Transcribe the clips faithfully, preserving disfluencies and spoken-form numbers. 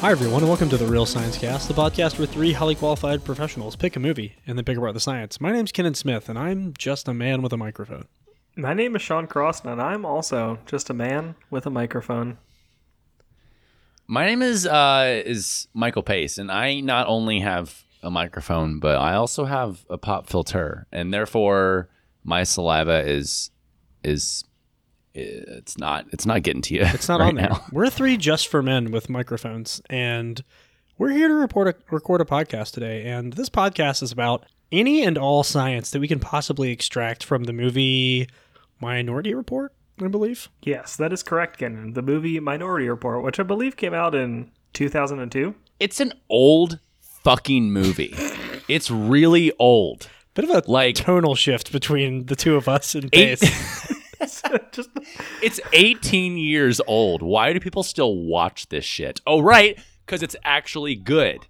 Hi everyone, and welcome to The Real Science Cast, the podcast where three highly qualified professionals pick a movie and then pick apart the science. My name's Kenan Smith, and I'm just a man with a microphone. My name is Sean Crossman, and I'm also just a man with a microphone. My name is uh, is Michael Pace, and I not only have a microphone, but I also have a pop filter, and therefore my saliva is is. It's not. It's not getting to you. It's not right on there. Now. We're three just for men with microphones, and we're here to report a, record a podcast today. And this podcast is about any and all science that we can possibly extract from the movie Minority Report, I believe. Yes, that is correct, Kenan. The movie Minority Report, which I believe came out in two thousand two. It's an old fucking movie. It's really old. Bit of a like tonal shift between the two of us and Pace. Eight- Just it's eighteen years old. Why do people still watch this shit? Oh, right, because it's actually good.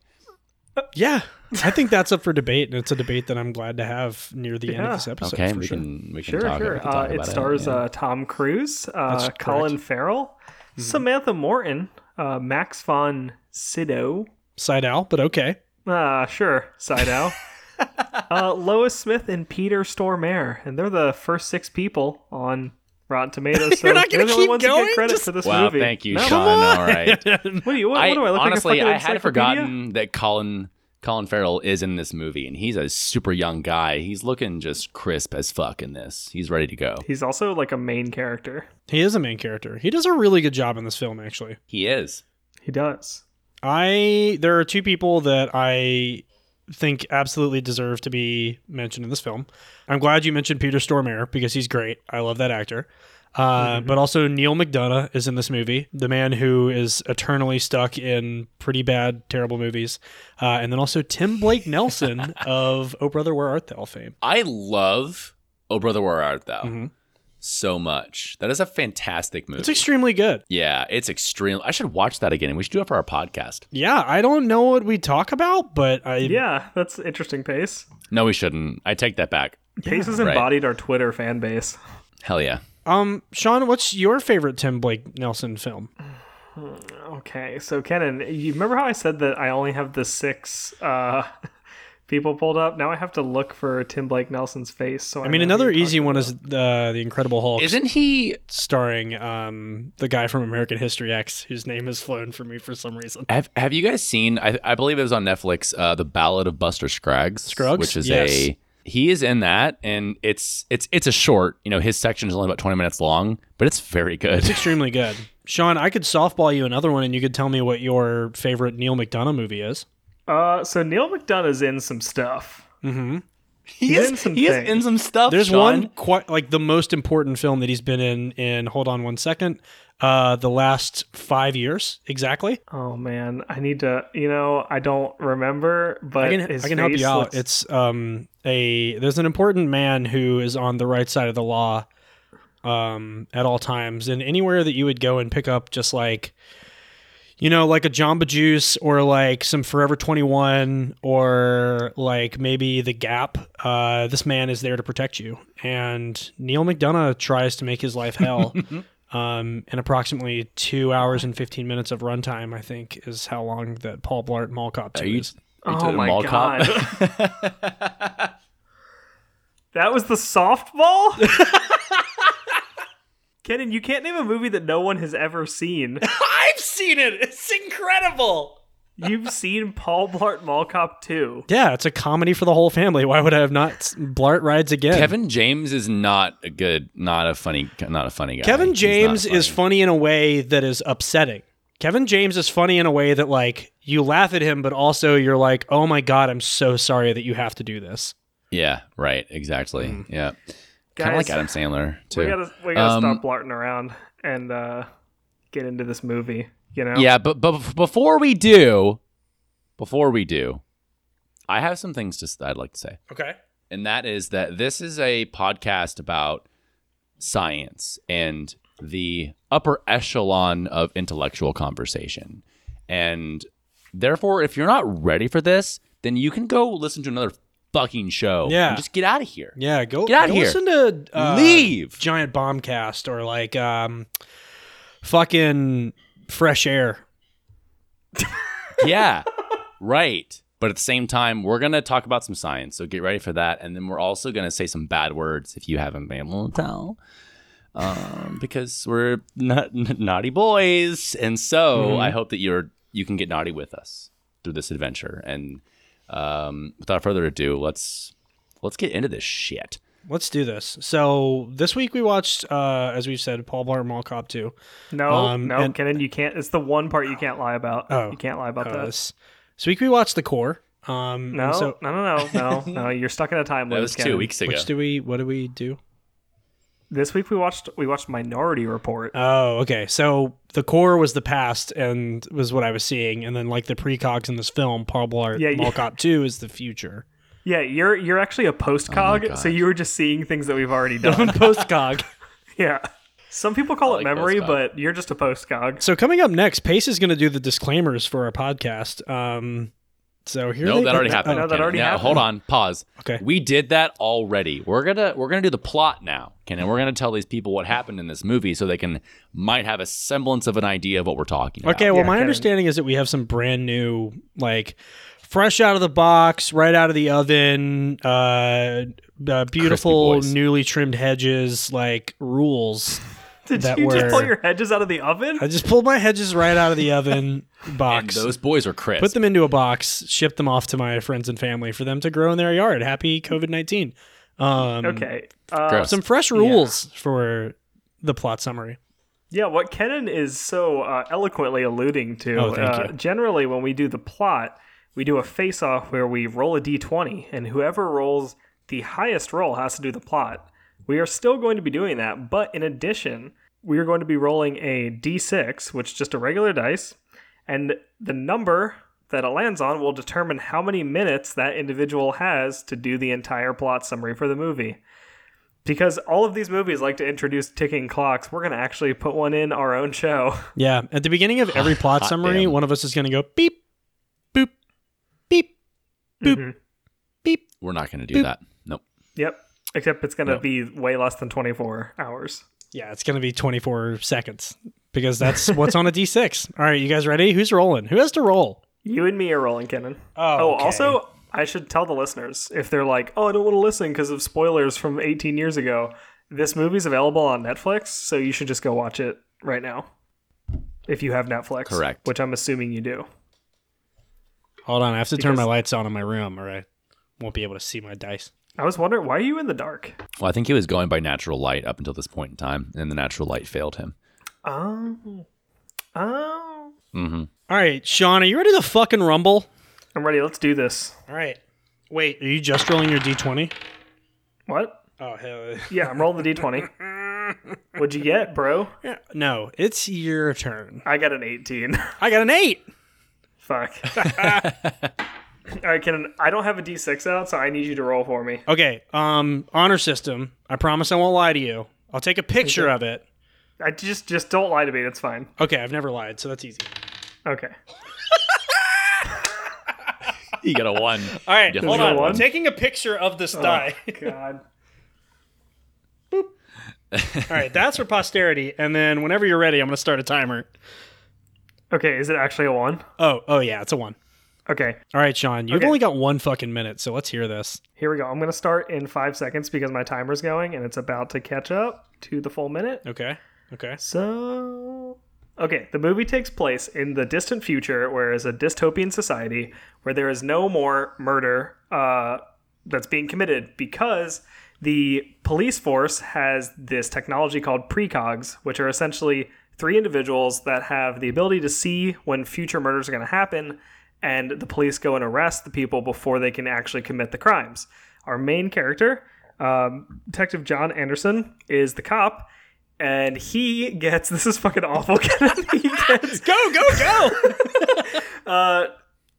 Yeah, I think that's up for debate, and it's a debate that I'm glad to have near the yeah. end of this episode. Okay, for we, sure. can, we can sure, talk, sure. We can talk uh, about it. It stars yeah. uh, Tom Cruise, uh, Colin Farrell, mm-hmm. Samantha Morton, uh, Max von Sydow. Sydow, but okay. Ah, uh, sure, Sydow. Uh, Lois Smith and Peter Stormare, and they're the first six people on Rotten Tomatoes. So You're not going to keep going? Get credit Just... for this wow, movie. Thank you, no. Sean. All right. what do you? What, I, what do I look honestly, like I had forgotten that Colin Colin Farrell is in this movie, and he's a super young guy. He's looking just crisp as fuck in this. He's ready to go. He's also like a main character. He is a main character. He does a really good job in this film, actually. He is. He does. I. There are two people that I. think absolutely deserve to be mentioned in this film. I'm glad you mentioned Peter Stormare because he's great. I love that actor. Uh, mm-hmm. But also Neil McDonough is in this movie, the man who is eternally stuck in pretty bad, terrible movies. Uh, and then also Tim Blake Nelson of Oh Brother, Where Art Thou fame. I love Oh Brother, Where Art Thou mm-hmm. so much. That is a fantastic movie. It's extremely good. Yeah, it's extremely. I should watch that again, and we should do it for our podcast. Yeah, I don't know what we talk about, but I. Yeah, that's interesting, Pace. No, we shouldn't. I take that back. Pace has right. embodied our Twitter fan base. Hell yeah. Um, Sean, what's your favorite Tim Blake Nelson film? Okay, so Kenan, you remember how I said that I only have the six uh people pulled up? Now I have to look for Tim Blake Nelson's face. So I, I mean, another easy one about. is uh, The Incredible Hulk. Isn't he starring um, the guy from American History X, whose name has flown for me for some reason? Have Have you guys seen? I, I believe it was on Netflix. Uh, The Ballad of Buster Scruggs, Scruggs, which is yes. a he is in that, and it's it's it's a short. You know, his section is only about twenty minutes long, but it's very good. It's extremely good. Sean, I could softball you another one, and you could tell me what your favorite Neil McDonough movie is. Uh, so Neil McDonough's in some stuff. Mm-hmm. He he's is. In some he thing. is in some stuff. There's Sean. one quite like the most important film that he's been in. In hold on one second. Uh, the last five years exactly. Oh man, I need to. You know, I don't remember, but I can, his I can help you out. Looks... It's um a there's an important man who is on the right side of the law, um at all times, and anywhere that you would go and pick up just like. You know, like a Jamba Juice or like some Forever twenty-one or like maybe The Gap. Uh, this man is there to protect you. And Neil McDonough tries to make his life hell. um, and approximately two hours and fifteen minutes of runtime, I think, is how long that Paul Blart Mall Cop took. You, you oh, my Mall God. Cop? That was the softball? Kenan, you can't name a movie that no one has ever seen. I've seen it. It's incredible. You've seen Paul Blart Mall Cop two. Yeah, it's a comedy for the whole family. Why would I have not? Blart rides again. Kevin James is not a good, not a funny, not a funny guy. Kevin James funny. is funny in a way that is upsetting. Kevin James is funny in a way that like you laugh at him, but also you're like, oh my God, I'm so sorry that you have to do this. Yeah, right. Exactly. Mm. Yeah. Kind of like Adam Sandler, too. We gotta, we gotta um, stop blarting around and uh, get into this movie. you know? Yeah, but, but before we do, before we do, I have some things just that I'd like to say. Okay. And that is that this is a podcast about science and the upper echelon of intellectual conversation. And therefore, if you're not ready for this, then you can go listen to another fucking show. Yeah. And just get out of here. Yeah, go get out of here. Listen to uh, Leave Giant Bombcast or like um fucking Fresh Air. Yeah. Right. But at the same time, we're going to talk about some science, so get ready for that. And then we're also going to say some bad words if you haven't been able to tell, um, because we're not, n- naughty boys. And so mm-hmm. I hope that you're you can get naughty with us through this adventure. And um, without further ado, let's let's get into this shit. Let's do this. So this week we watched, uh, as we've said, Paul Blart Mall Cop two. No, um, no, Kenan, you can't. It's the one part you can't lie about. Oh, you can't lie about uh, this. So we watched The Core. Um, no, so, no, no, no, no, no. You're stuck in a time limit. That was two Kenan. Weeks ago. Which do we? What do we do? This week we watched we watched Minority Report. Oh, okay. So The Core was the past and was what I was seeing, and then like the precogs in this film, Paul Blart yeah, Mall yeah. Cop two is the future. Yeah, you're you're actually a postcog, oh so you were just seeing things that we've already done. Postcog. Yeah. Some people call like it memory, but you're just a postcog. So coming up next, Pace is going to do the disclaimers for our podcast. Um, so here, no, that already happened. No, that already happened. Hold on, pause. Okay, we did that already. We're gonna we're gonna do the plot now, Kenan. We're gonna tell these people what happened in this movie, so they can might have a semblance of an idea of what we're talking about. Okay. Well, yeah, my Kenan. understanding is that we have some brand new, like, fresh out of the box, right out of the oven, uh, uh, beautiful, newly trimmed hedges, like rules. Did that you were, just pull your hedges out of the oven? I just pulled my hedges right out of the oven box. And those boys are crisp. Put them into a box, shipped them off to my friends and family for them to grow in their yard. Happy COVID nineteen. Um, okay. Uh, some fresh rules yeah. for the plot summary. Yeah, what Kenan is so uh, eloquently alluding to, oh, uh, generally when we do the plot, we do a face-off where we roll a d twenty, and whoever rolls the highest roll has to do the plot. We are still going to be doing that, but in addition, we are going to be rolling a d six, which is just a regular dice, and the number that it lands on will determine how many minutes that individual has to do the entire plot summary for the movie. Because all of these movies like to introduce ticking clocks, we're going to actually put one in our own show. Yeah, at the beginning of every plot summary, damn. one of us is going to go beep, boop, beep, boop, mm-hmm. beep. We're not going to do boop. that. Nope. Yep. Except it's going to no. be way less than twenty-four hours. Yeah, it's going to be twenty-four seconds because that's what's on a D six. All right, you guys ready? Who's rolling? Who has to roll? You and me are rolling, Kenan. Oh, oh okay. Also, I should tell the listeners if they're like, oh, I don't want to listen because of spoilers from eighteen years ago. This movie's available on Netflix, so you should just go watch it right now if you have Netflix. Correct. Which I'm assuming you do. Hold on, I have to because... turn my lights on in my room or I won't be able to see my dice. I was wondering, why are you in the dark? Well, I think he was going by natural light up until this point in time, and the natural light failed him. Oh. Oh. Mm-hmm. All right, Sean, are you ready to fucking rumble? I'm ready. Let's do this. All right. Wait, are you just rolling your d twenty? What? Oh, hell yeah. Yeah, I'm rolling the d twenty. What'd you get, bro? Yeah. No, it's your turn. I got an eighteen. I got an eight. Fuck. All right, Kenan, I don't have a d six out, so I need you to roll for me. Okay, um, honor system. I promise I won't lie to you. I'll take a picture of it. I just just don't lie to me. It's fine. Okay, I've never lied, so that's easy. Okay. You got a one. All right, you hold on. One? I'm taking a picture of this oh, die. God. Boop. All right, that's for posterity, and then whenever you're ready, I'm going to start a timer. Okay, is it actually a one? Oh, oh yeah, it's a one. Okay. All right, Sean, you've okay. only got one fucking minute, so let's hear this. Here we go. I'm going to start in five seconds because my timer's going, and it's about to catch up to the full minute. Okay. Okay. So, okay, the movie takes place in the distant future, where is a dystopian society where there is no more murder uh, that's being committed because the police force has this technology called precogs, which are essentially three individuals that have the ability to see when future murders are going to happen, and the police go and arrest the people before they can actually commit the crimes. Our main character, um, Detective John Anderson, is the cop, And he gets, this is fucking awful. He gets, go, go, go. uh,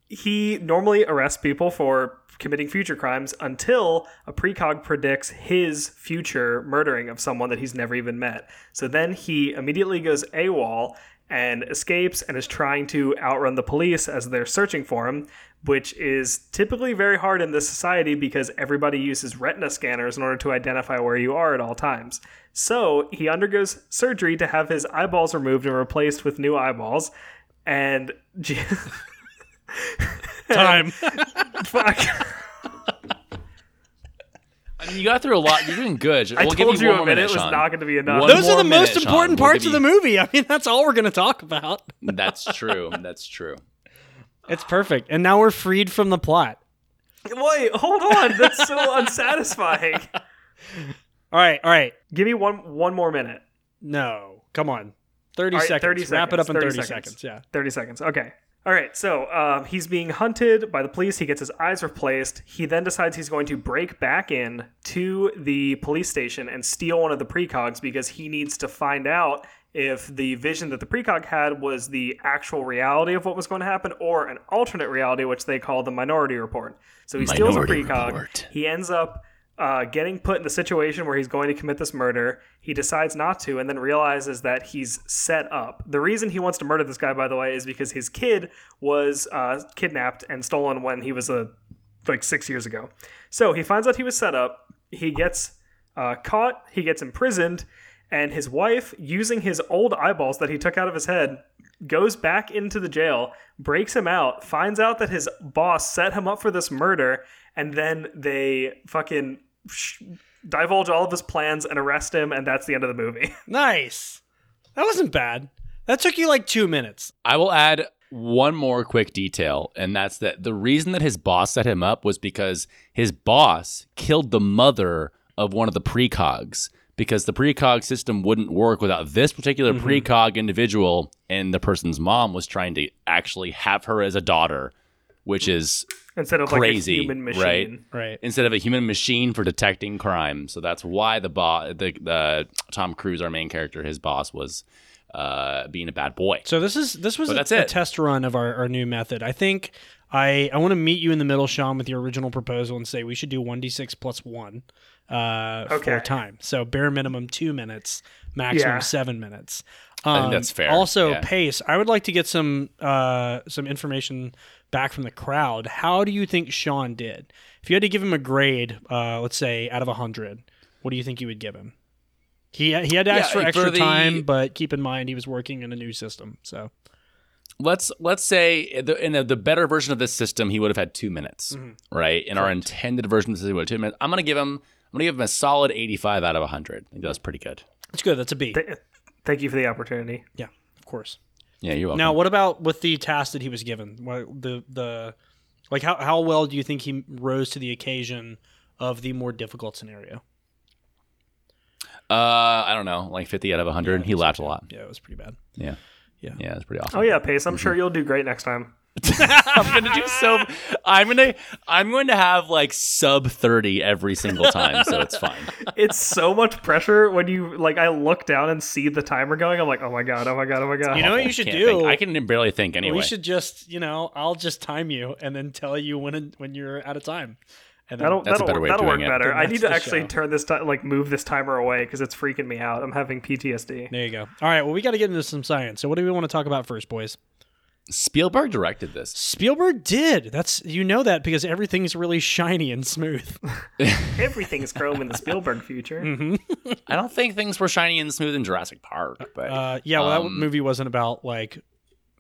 he normally arrests people for committing future crimes until a precog predicts his future murdering of someone that he's never even met. So then he immediately goes AWOL and escapes and is trying to outrun the police as they're searching for him, which is typically very hard in this society because everybody uses retina scanners in order to identify where you are at all times. So he undergoes surgery to have his eyeballs removed and replaced with new eyeballs. And... Time. Fuck. I mean, you got through a lot. You're doing good. We'll I told you a minute it was Sean. Not going to be enough. One Those are the minute, most important Sean. Parts we'll of you... the movie. I mean, that's all we're going to talk about. That's true. That's true. It's perfect. And now we're freed from the plot. Wait, hold on. That's so unsatisfying. All right. All right. Give me one one more minute. No. Come on. thirty right, seconds. thirty Wrap seconds. It up in thirty, thirty seconds. seconds. Yeah. thirty seconds. Okay. All right, so um, he's being hunted by the police. He gets his eyes replaced. He then decides he's going to break back in to the police station and steal one of the precogs because he needs to find out if the vision that the precog had was the actual reality of what was going to happen or an alternate reality, which they call the Minority Report. So he steals a precog. He ends up uh, getting put in the situation where he's going to commit this murder. He decides not to, and then realizes that he's set up. The reason he wants to murder this guy, by the way, is because his kid was uh, kidnapped and stolen when he was a like six years ago. So he finds out he was set up. He gets uh, caught. He gets imprisoned, and his wife, using his old eyeballs that he took out of his head, goes back into the jail, breaks him out, finds out that his boss set him up for this murder, and then they fucking... Sh- divulge all of his plans and arrest him, and that's the end of the movie. Nice. That wasn't bad. That took you like two minutes. I will add one more quick detail, and that's that the reason that his boss set him up was because his boss killed the mother of one of the precogs, because the precog system wouldn't work without this particular mm-hmm. precog individual, and the person's mom was trying to actually have her as a daughter, which is... Instead of crazy, like a human machine. Right? Right. Instead of a human machine for detecting crime. So that's why the boss, the, the Tom Cruise, our main character, his boss was uh, being a bad boy. So this is this was a, a test run of our, our new method. I think I, I want to meet you in the middle, Sean, with your original proposal and say we should do one d six plus one uh, okay. for time. So bare minimum two minutes, maximum yeah. seven minutes. Um, I think that's fair. Also, yeah. Pace, I would like to get some uh, some information back from the crowd. How do you think Sean did? If you had to give him a grade, uh, let's say out of one hundred, what do you think you would give him? He he had to ask yeah, for extra for the, time, but keep in mind he was working in a new system. So let's let's say the, in the, the better version of this system, he would have had two minutes, mm-hmm. right? In Correct. Our intended version of the system, he would have two minutes. I'm gonna give him I'm gonna give him a solid eighty-five out of one hundred. I think that's pretty good. That's good. That's a B. Th- Thank you for the opportunity. Yeah, of course. Yeah, you're welcome. Now, what about with the task that he was given? The the like, how how well do you think he rose to the occasion of the more difficult scenario? Uh, I don't know, like fifty out of one hundred. Yeah, he laughed a lot. Yeah, it was pretty bad. Yeah, yeah, yeah, it was pretty awesome. Oh yeah, Pace, I'm mm-hmm. sure you'll do great next time. I'm gonna do so. I'm gonna I'm going to have like sub thirty every single time, so it's fine. It's so much pressure when you like. I look down and see the timer going. I'm like, oh my god, oh my god, oh my god. You know what you should do? Think. I can barely think anyway. We should just, you know, I'll just time you and then tell you when when you're out of time. And then, that'll that's that'll, a better way that'll of doing work it. Better. I need to actually show. turn this ti- like move this timer away because it's freaking me out. I'm having P T S D. There you go. All right, well, we got to get into some science. So, what do we want to talk about first, boys? Spielberg directed this. Spielberg did. That's you know that because everything's really shiny and smooth. Everything's chrome in the Spielberg future. Mm-hmm. I don't think things were shiny and smooth in Jurassic Park, but uh, yeah, well, um, that movie wasn't about like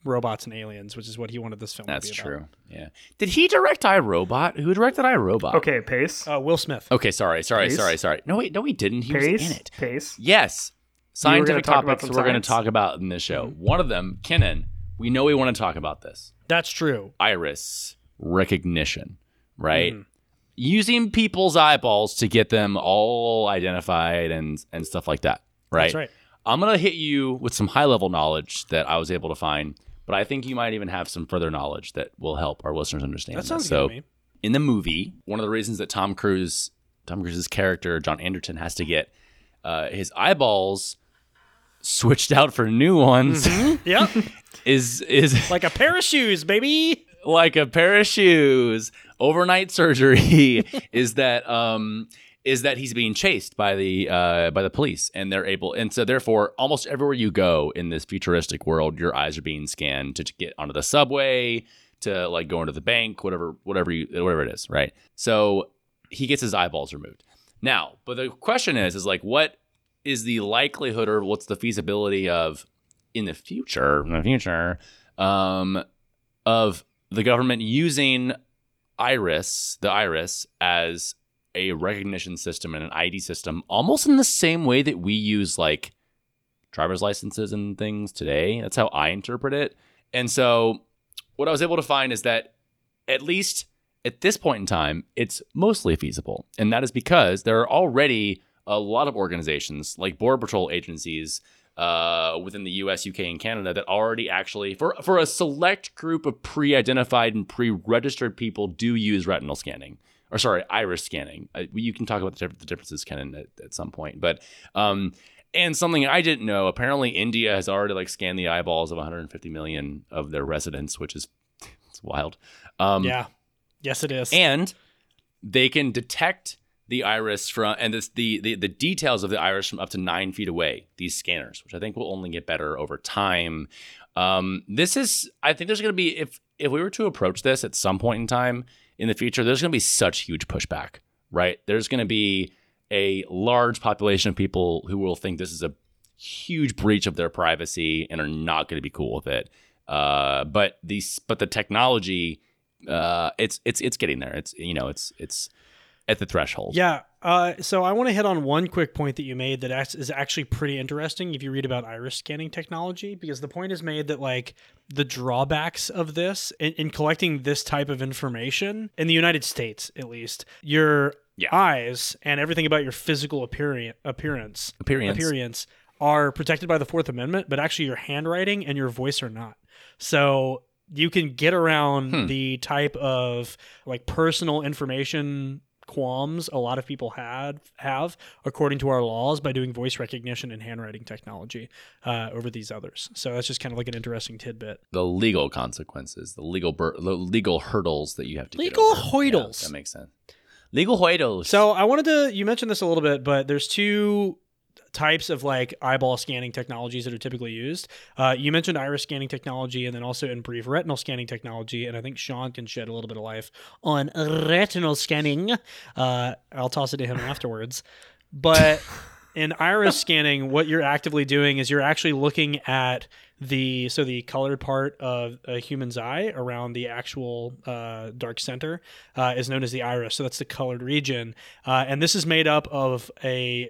robots and aliens, which is what he wanted this film to be about. That's true. Yeah. Did he direct iRobot? Who directed iRobot? Okay, Pace. Uh, Will Smith. Okay, sorry, sorry, Pace? sorry, sorry. No, wait, no, he didn't. He Pace? was in it. Pace. Yes. Scientific topics we're going to talk about in this show. Mm-hmm. One of them, Kenan. We know we want to talk about this. That's true. Iris recognition, right? Mm. Using people's eyeballs to get them all identified and, and stuff like that, right? That's right. I'm going to hit you with some high-level knowledge that I was able to find, but I think you might even have some further knowledge that will help our listeners understand. That sounds this. good so, to me. In the movie, one of the reasons that Tom Cruise, Tom Cruise's character, John Anderton, has to get uh, his eyeballs switched out for new ones. Mm-hmm. Yep. Is is like a pair of shoes, baby. Like a pair of shoes. Overnight surgery is that um is that he's being chased by the uh by the police, and they're able, and so therefore almost everywhere you go in this futuristic world, your eyes are being scanned to, to get onto the subway, to like go into the bank, whatever whatever you whatever it is, right? So he gets his eyeballs removed. Now, but the question is is like, what is the likelihood, or what's the feasibility of in the future, in the future, um, of the government using iris, the iris, as a recognition system and an I D system, almost in the same way that we use like driver's licenses and things today? That's how I interpret it. And so what I was able to find is that at least at this point in time, it's mostly feasible. And that is because there are already a lot of organizations like Border Patrol agencies uh, within the U S, U K, and Canada that already actually, for, for a select group of pre-identified and pre-registered people, do use retinal scanning. Or sorry, iris scanning. Uh, you can talk about the differences, Kenan, at, at some point. But um, and something I didn't know, apparently India has already like scanned the eyeballs of one hundred fifty million of their residents, which is it's wild. Um, yeah. Yes, it is. And they can detect the iris from, and this, the, the the details of the iris from up to nine feet away, these scanners, which I think will only get better over time. Um, this is, I think there's going to be, if if we were to approach this at some point in time in the future, there's going to be such huge pushback, right? There's going to be a large population of people who will think this is a huge breach of their privacy and are not going to be cool with it. Uh, but these, but the technology, uh, it's it's it's getting there. It's you know, it's it's. At the threshold. Yeah. Uh, so I want to hit on one quick point that you made that is actually pretty interesting if you read about iris scanning technology, because the point is made that like the drawbacks of this in, in collecting this type of information in the United States, at least, your yeah. eyes and everything about your physical appearance, appearance, appearance, appearance are protected by the Fourth Amendment, but actually your handwriting and your voice are not. So you can get around hmm. the type of like personal information qualms a lot of people had have according to our laws by doing voice recognition and handwriting technology uh, over these others. So that's just kind of like an interesting tidbit. The legal consequences, the legal bur- the legal hurdles that you have to legal get over. Hoidles. Yeah, that makes sense. Legal hoidles. So I wanted to, you mentioned this a little bit, but there's two types of like eyeball scanning technologies that are typically used. Uh, you mentioned iris scanning technology, and then also in brief retinal scanning technology. And I think Sean can shed a little bit of life on retinal scanning. Uh, I'll toss it to him afterwards. But in iris scanning, what you're actively doing is you're actually looking at the so the colored part of a human's eye around the actual uh, dark center uh, is known as the iris. So that's the colored region, uh, and this is made up of a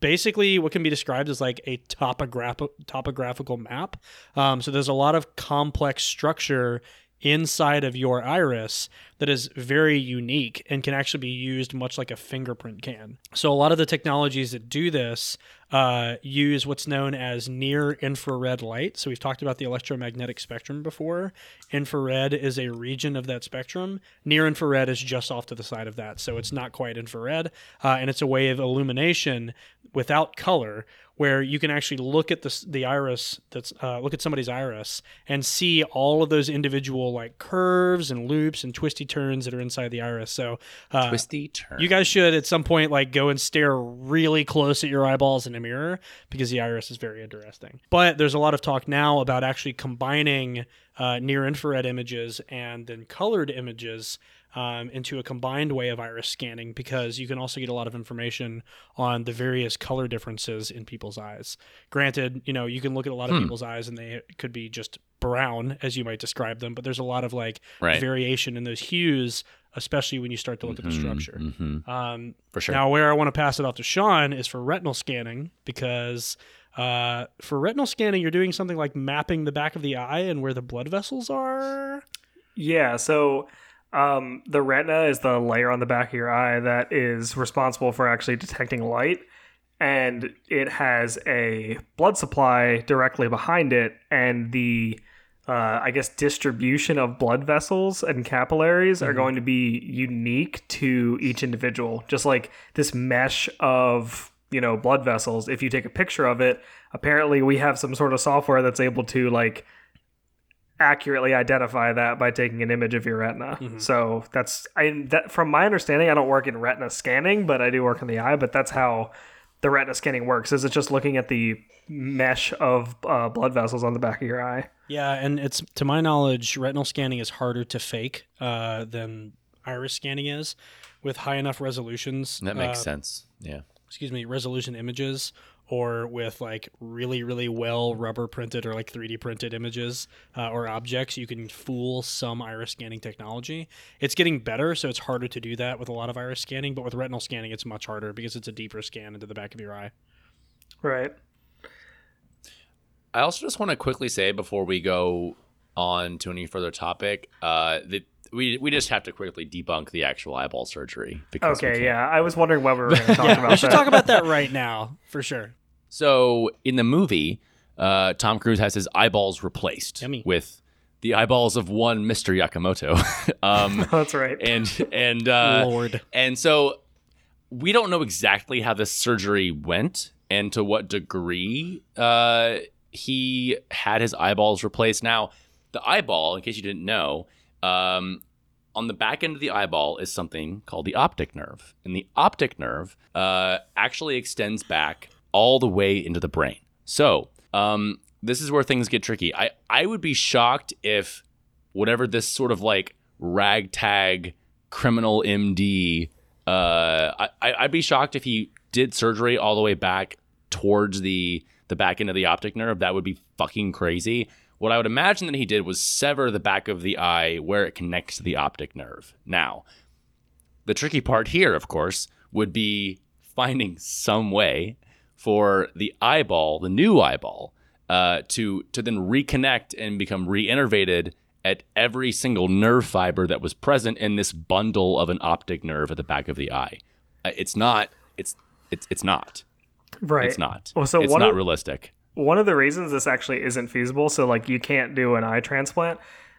basically what can be described as like a topograph- topographical map. Um, so there's a lot of complex structure inside of your iris that is very unique and can actually be used much like a fingerprint can. So a lot of the technologies that do this uh, use what's known as near infrared light. So we've talked about the electromagnetic spectrum before. Infrared is a region of that spectrum. Near infrared is just off to the side of that. So it's not quite infrared. Uh, and it's a way of illumination without color, where you can actually look at the the iris, that's uh, look at somebody's iris and see all of those individual like curves and loops and twisty turns that are inside the iris. So uh, twisty turn. You guys should at some point like go and stare really close at your eyeballs in a mirror, because the iris is very interesting. But there's a lot of talk now about actually combining uh, near infrared images and then colored images Um, into a combined way of iris scanning, because you can also get a lot of information on the various color differences in people's eyes. Granted, you know, you can look at a lot of hmm. people's eyes and they could be just brown, as you might describe them, but there's a lot of like right. variation in those hues, especially when you start to look mm-hmm, at the structure. Mm-hmm. Um, for sure. Now, where I want to pass it off to Sean is for retinal scanning, because uh, for retinal scanning, you're doing something like mapping the back of the eye and where the blood vessels are. Yeah. So Um, the retina is the layer on the back of your eye that is responsible for actually detecting light, and it has a blood supply directly behind it, and the, uh, I guess, distribution of blood vessels and capillaries mm-hmm. are going to be unique to each individual. Just like this mesh of you know, blood vessels, if you take a picture of it, apparently we have some sort of software that's able to like accurately identify that by taking an image of your retina. Mm-hmm. So that's I that from my understanding, I don't work in retina scanning, but I do work in the eye, but that's how the retina scanning works. Is it's just looking at the mesh of uh, blood vessels on the back of your eye. Yeah, and it's, to my knowledge, retinal scanning is harder to fake uh, than iris scanning is, with high enough resolutions. That makes uh, sense. Yeah. Excuse me, resolution images, or with like really, really well rubber printed or like three D printed images uh, or objects, you can fool some iris scanning technology. It's getting better, so it's harder to do that with a lot of iris scanning, but with retinal scanning, it's much harder because it's a deeper scan into the back of your eye. Right. I also just want to quickly say before we go on to any further topic, uh, that we we just have to quickly debunk the actual eyeball surgery. Because okay, yeah. I was wondering what we were going to talk yeah, about. We should that. talk about that right now, for sure. So in the movie, uh, Tom Cruise has his eyeballs replaced Yummy. with the eyeballs of one Mister Yakamoto. um, That's right. And and uh, Lord. And so we don't know exactly how this surgery went and to what degree uh, he had his eyeballs replaced. Now, the eyeball, in case you didn't know, um, on the back end of the eyeball is something called the optic nerve. And the optic nerve uh, actually extends back all the way into the brain. So um, this is where things get tricky. I, I would be shocked if whatever this sort of like ragtag criminal M D, uh, I, I'd be shocked if he did surgery all the way back towards the, the back end of the optic nerve. That would be fucking crazy. What I would imagine that he did was sever the back of the eye where it connects to the optic nerve. Now, the tricky part here, of course, would be finding some way for the eyeball, the new eyeball, uh, to to then reconnect and become reinnervated at every single nerve fiber that was present in this bundle of an optic nerve at the back of the eye. Uh, it's not. It's it's it's not. Right. It's not. Well, so it's not of, realistic. One of the reasons this actually isn't feasible, so like you can't do an eye transplant.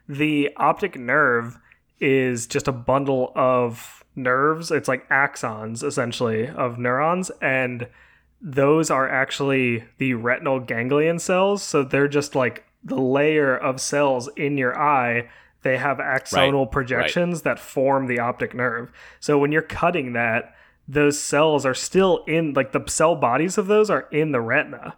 The optic nerve is just a bundle of nerves. It's like axons, essentially, of neurons, and those are actually the retinal ganglion cells. So they're just like the layer of cells in your eye. They have axonal right, projections right. that form the optic nerve. So when you're cutting that, those cells are still in, like the cell bodies of those are in the retina.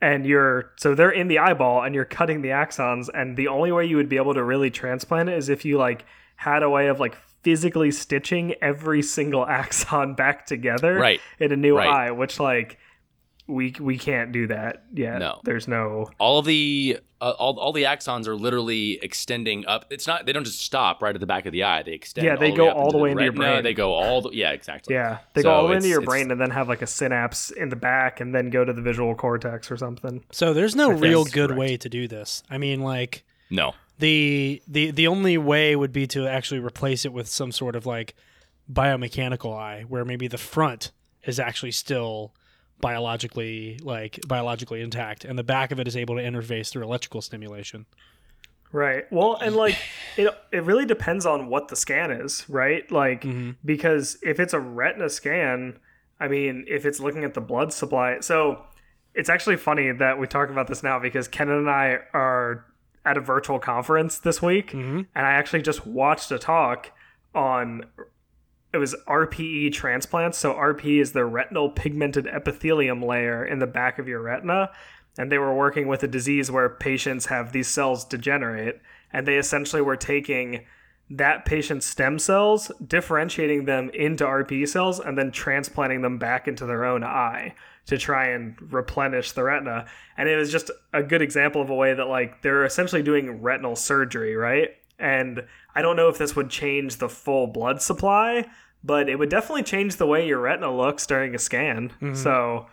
And you're, so they're in the eyeball and you're cutting the axons. And the only way you would be able to really transplant it is if you like had a way of like physically stitching every single axon back together right. in a new right. eye, which like, We we can't do that yet. No, there's no all of the uh, all all the axons are literally extending up. It's not they don't just stop right at the back of the eye. They extend. Yeah, they all go the all the way into, the into your brain. They go all the yeah exactly. Yeah, they so go all the way into your brain and then have like a synapse in the back and then go to the visual cortex or something. So there's no real good correct. way to do this. I mean, like no the the the only way would be to actually replace it with some sort of like biomechanical eye where maybe the front is actually still biologically like biologically intact and the back of it is able to interface through electrical stimulation. Right. Well, and like it it really depends on what the scan is, right? Like mm-hmm. because if it's a retina scan, I mean, if it's looking at the blood supply. So it's actually funny that we talk about this now because Kenan and I are at a virtual conference this week mm-hmm. and I actually just watched a talk on it was R P E transplants. So R P E is the retinal pigmented epithelium layer in the back of your retina. And they were working with a disease where patients have these cells degenerate. And they essentially were taking that patient's stem cells, differentiating them into R P E cells, and then transplanting them back into their own eye to try and replenish the retina. And it was just a good example of a way that like they're essentially doing retinal surgery, right? And I don't know if this would change the full blood supply, but it would definitely change the way your retina looks during a scan. Mm-hmm. So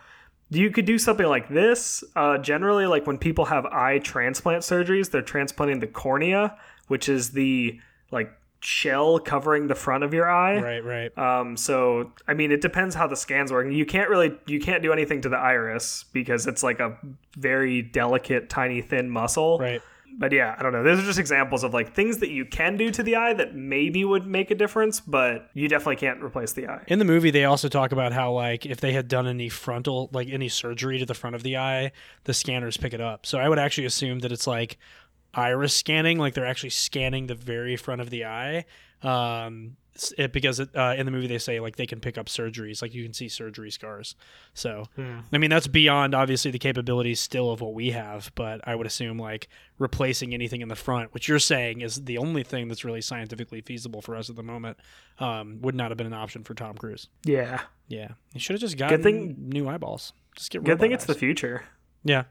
you could do something like this. Uh, generally, like when people have eye transplant surgeries, they're transplanting the cornea, which is the like shell covering the front of your eye. Right, right. Um, so, I mean, it depends how the scan's working. You can't really, you can't do anything to the iris because it's like a very delicate, tiny, thin muscle. Right. But yeah, I don't know. Those are just examples of like things that you can do to the eye that maybe would make a difference, but you definitely can't replace the eye. In the movie, they also talk about how like if they had done any frontal, like any surgery to the front of the eye, the scanners pick it up. So I would actually assume that it's like iris scanning, like they're actually scanning the very front of the eye. Um, it, because it, uh, in the movie they say like they can pick up surgeries, like you can see surgery scars. So yeah. I mean, that's beyond obviously the capabilities still of what we have, but I would assume like replacing anything in the front, which you're saying is the only thing that's really scientifically feasible for us at the moment, um, would not have been an option for Tom Cruise. Yeah. Yeah. He should have just gotten good thing, new eyeballs. Just get Good thing eyes. It's the future. Yeah.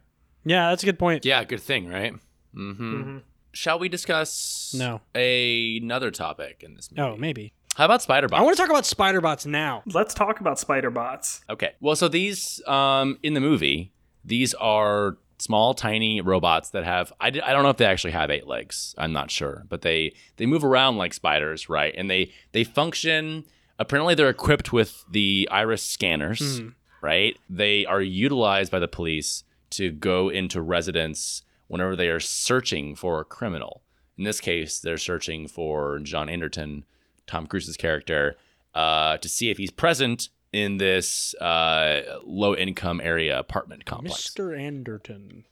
Yeah, that's a good point. Yeah, good thing, right? Mm-hmm. Mm-hmm. Shall we discuss no. a, another topic in this movie? Oh, maybe. How about spider bots? I want to talk about spider bots now. Let's talk about spider bots. Okay. Well, so these, um, in the movie, these are small, tiny robots that have, I, I don't know if they actually have eight legs. I'm not sure. But they, they move around like spiders, right? And they, they function, apparently they're equipped with the iris scanners, mm. right? They are utilized by the police to go into residents whenever they are searching for a criminal. In this case, they're searching for John Anderton, Tom Cruise's character, uh, to see if he's present in this uh, low-income area apartment complex. Mister Anderton.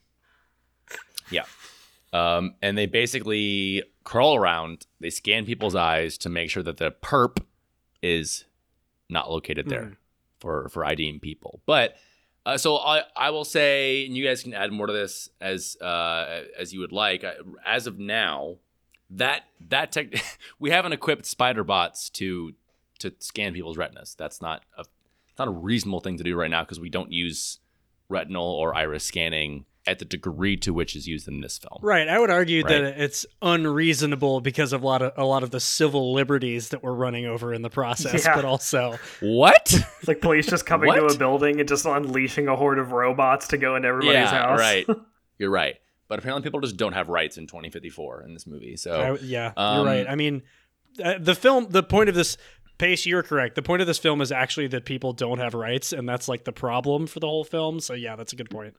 Yeah. Um, and they basically crawl around. They scan people's eyes to make sure that the perp is not located there mm. for, for IDing people. But... Uh, so I, I will say, and you guys can add more to this as uh, as you would like. As of now, that that tech, we haven't equipped spider bots to to scan people's retinas. That's not a not a reasonable thing to do right now because we don't use retinal or iris scanning at the degree to which is used in this film. Right. I would argue right? that it's unreasonable because of a lot of a lot of the civil liberties that we're running over in the process, yeah. but also what? It's like police just coming to a building and just unleashing a horde of robots to go into everybody's yeah, house. Right. You're right. But apparently people just don't have rights in twenty fifty-four in this movie. So I, yeah, um, you're right. I mean, the film, the point of this, Pace, you're correct. The point of this film is actually that people don't have rights, and that's like the problem for the whole film. So yeah, that's a good point.